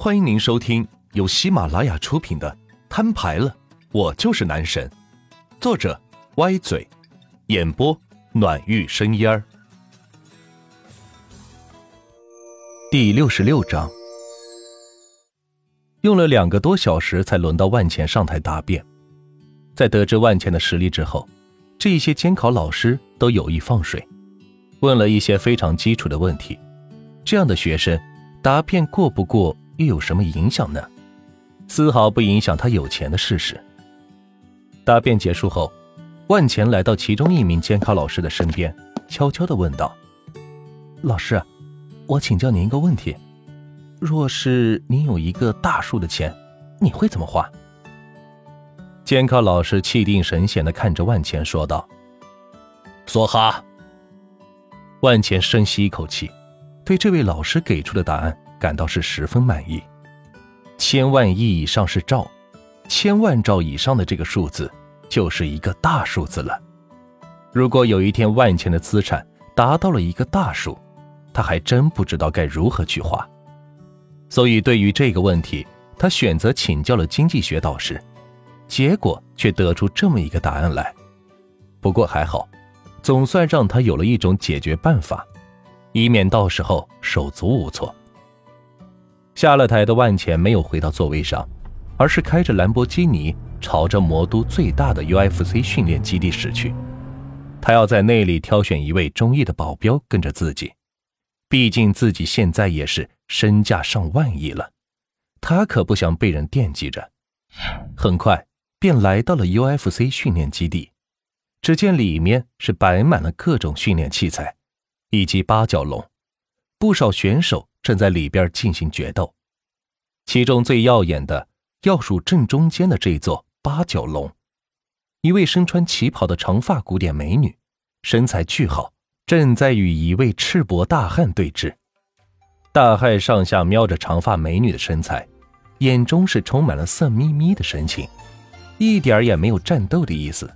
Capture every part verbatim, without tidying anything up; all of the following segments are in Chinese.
欢迎您收听由喜马拉雅出品的《摊牌了，我就是男神》，作者歪嘴，演播暖玉生烟儿。第六十六章，用了两个多小时才轮到万茜上台答辩。在得知万茜的实力之后，这些监考老师都有意放水，问了一些非常基础的问题。这样的学生答辩过不过又有什么影响呢？丝毫不影响他有钱的事实。答辩结束后，万钱来到其中一名监考老师的身边，悄悄地问道：老师，我请教您一个问题，若是您有一个大数的钱，你会怎么花？监考老师气定神闲地看着万钱说道：梭哈。万钱深吸一口气，对这位老师给出的答案感到是十分满意。千万亿以上是兆，千万兆以上的这个数字就是一个大数字了。如果有一天万钱的资产达到了一个大数，他还真不知道该如何去花。所以对于这个问题，他选择请教了经济学导师，结果却得出这么一个答案来。不过还好，总算让他有了一种解决办法，以免到时候手足无措。下了台的万茜没有回到座位上，而是开着兰博基尼朝着魔都最大的 U F C 训练基地驶去。他要在那里挑选一位中意的保镖跟着自己，毕竟自己现在也是身价上万亿了，他可不想被人惦记着。很快便来到了 U F C 训练基地，只见里面是摆满了各种训练器材以及八角笼，不少选手正在里边进行决斗。其中最耀眼的要数正中间的这座八角笼，一位身穿旗袍的长发古典美女身材巨好，正在与一位赤膊大汉对峙。大汉上下瞄着长发美女的身材，眼中是充满了色眯眯的神情，一点也没有战斗的意思，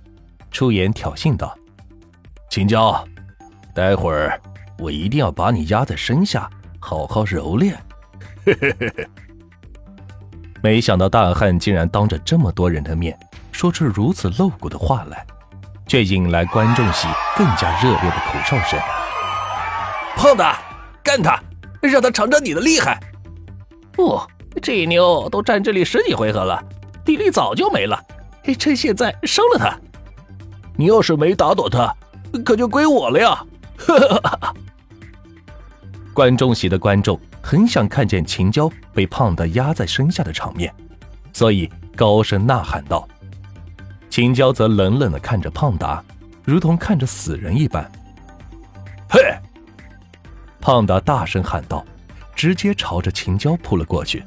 出言挑衅道：秦娇，待会儿我一定要把你压在身下好好揉练。没想到大汉竟然当着这么多人的面说出如此露骨的话来，却引来观众席更加热烈的口哨声。胖子，干他，让他尝尝你的厉害。不、哦，这妞都站这里十几回合了，体力早就没了，趁现在收了他。你要是没打倒他，可就归我了呀。观众席的观众很想看见秦娇被胖子压在身下的场面，所以高声呐喊道。秦娇则冷冷地看着胖达，如同看着死人一般。嘿！胖达大声喊道，直接朝着秦娇扑了过去，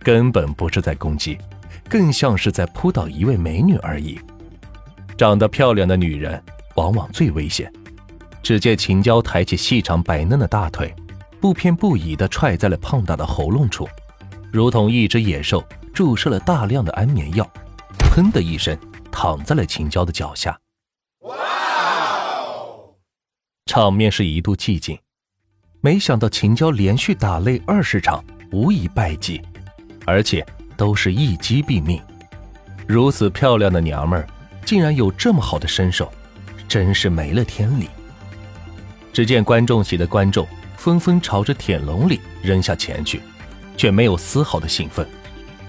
根本不是在攻击，更像是在扑倒一位美女而已。长得漂亮的女人往往最危险。只见秦娇抬起细长白嫩的大腿，不偏不倚地踹在了胖达的喉咙处，如同一只野兽注射了大量的安眠药，砰的一声躺在了秦娇的脚下。哇！场面是一度寂静，没想到秦娇连续打擂二十场无一败绩，而且都是一击毙命。如此漂亮的娘们儿，竟然有这么好的身手，真是没了天理。只见观众席的观众纷纷朝着铁笼里扔下钱去，却没有丝毫的兴奋。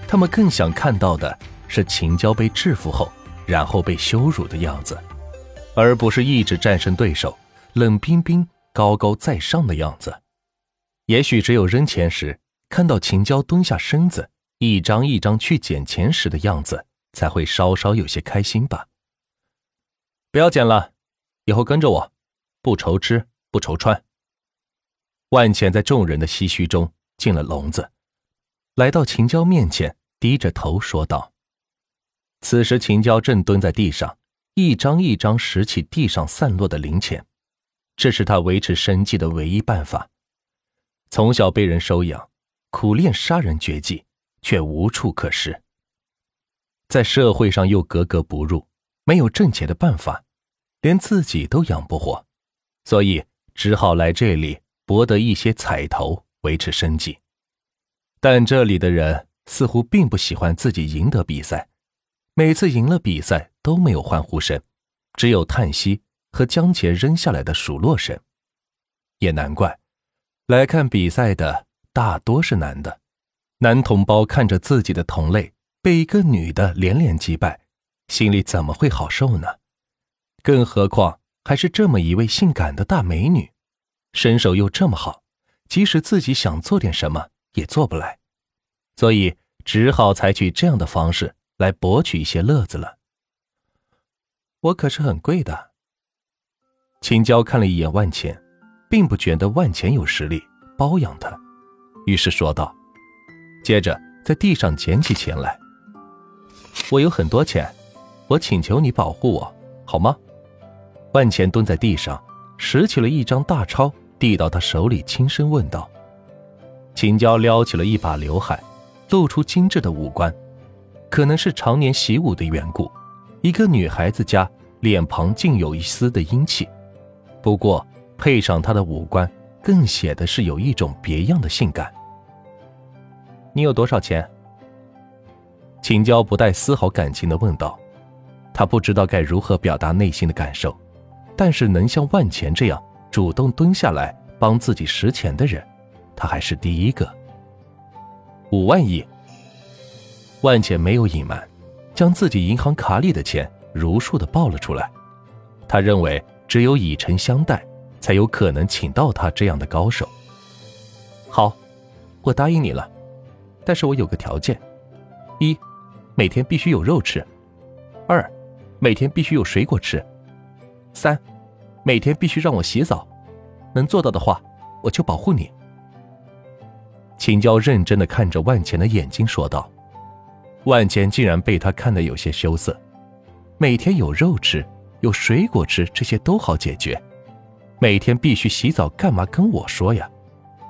他们更想看到的是秦娇被制服后，然后被羞辱的样子，而不是一直战胜对手，冷冰冰高高在上的样子。也许只有扔钱时看到秦娇蹲下身子，一张一张去捡钱时的样子，才会稍稍有些开心吧。不要捡了，以后跟着我，不愁吃不愁穿。万茜在众人的唏嘘中进了笼子，来到秦娇面前，低着头说道。此时秦娇正蹲在地上，一张一张拾起地上散落的零钱，这是她维持生计的唯一办法。从小被人收养，苦练杀人绝技，却无处可施，在社会上又格格不入，没有挣钱的办法，连自己都养不活，所以只好来这里博得一些彩头维持生计。但这里的人似乎并不喜欢自己赢得比赛，每次赢了比赛都没有欢呼声，只有叹息和将钱扔下来的数落声。也难怪，来看比赛的大多是男的，男同胞看着自己的同类被一个女的连连击败，心里怎么会好受呢？更何况还是这么一位性感的大美女，身手又这么好，即使自己想做点什么也做不来，所以只好采取这样的方式来博取一些乐子了。我可是很贵的。秦娇看了一眼万钱，并不觉得万钱有实力包养他，于是说道，接着在地上捡起钱来。我有很多钱，我请求你保护我好吗？万钱蹲在地上，拾起了一张大钞递到他手里，轻声问道。秦娇撩起了一把刘海，露出精致的五官，可能是常年习武的缘故，一个女孩子家脸庞竟有一丝的英气，不过配上她的五官更显得是有一种别样的性感。你有多少钱？秦娇不带丝毫感情地问道。她不知道该如何表达内心的感受，但是能像万钱这样主动蹲下来帮自己拾钱的人，她还是第一个。五万亿。万钱没有隐瞒，将自己银行卡里的钱如数地报了出来。他认为只有以诚相待，才有可能请到他这样的高手。好，我答应你了，但是我有个条件：一，每天必须有肉吃；二，每天必须有水果吃；三，每天必须让我洗澡。能做到的话，我就保护你。秦娇认真地看着万钱的眼睛说道。万钱竟然被他看得有些羞涩，每天有肉吃有水果吃，这些都好解决，每天必须洗澡干嘛跟我说呀？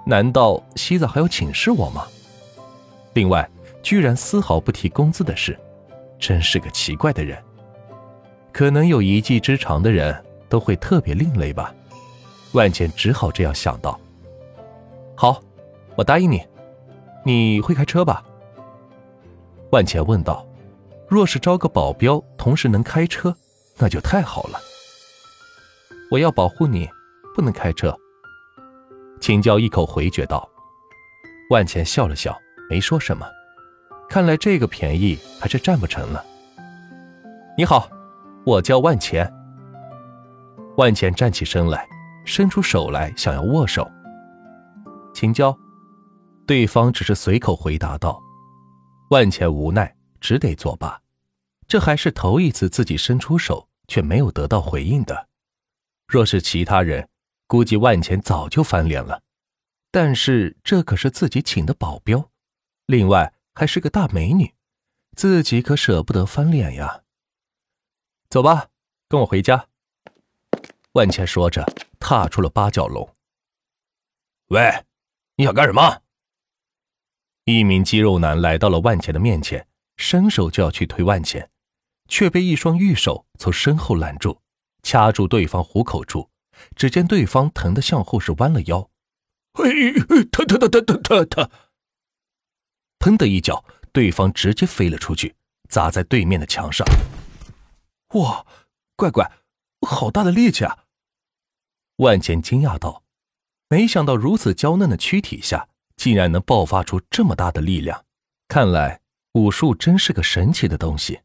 难道洗澡还要请示我吗？另外居然丝毫不提工资的事，真是个奇怪的人。可能有一技之长的人都会特别另类吧，万钱只好这样想到。好，我答应你。你会开车吧？万钱问道，若是招个保镖同时能开车，那就太好了。我要保护你，不能开车。秦娇一口回绝道。万钱笑了笑，没说什么，看来这个便宜还是占不成了。你好，我叫万钱。万钱站起身来，伸出手来想要握手。秦娇，对方只是随口回答道。万钱无奈，只得作罢。这还是头一次自己伸出手却没有得到回应的，若是其他人，估计万钱早就翻脸了。但是这可是自己请的保镖，另外还是个大美女，自己可舍不得翻脸呀。走吧，跟我回家。万钱说着，踏出了八角笼。喂，你想干什么？一名肌肉男来到了万钱的面前，伸手就要去推万钱，却被一双玉手从身后拦住，掐住对方虎口处。只见对方疼得向后是弯了腰，疼疼疼疼疼疼！砰的一脚，对方直接飞了出去，砸在对面的墙上。哇，乖乖，好大的力气啊！万钱惊讶道，没想到如此娇嫩的躯体下，竟然能爆发出这么大的力量，看来武术真是个神奇的东西。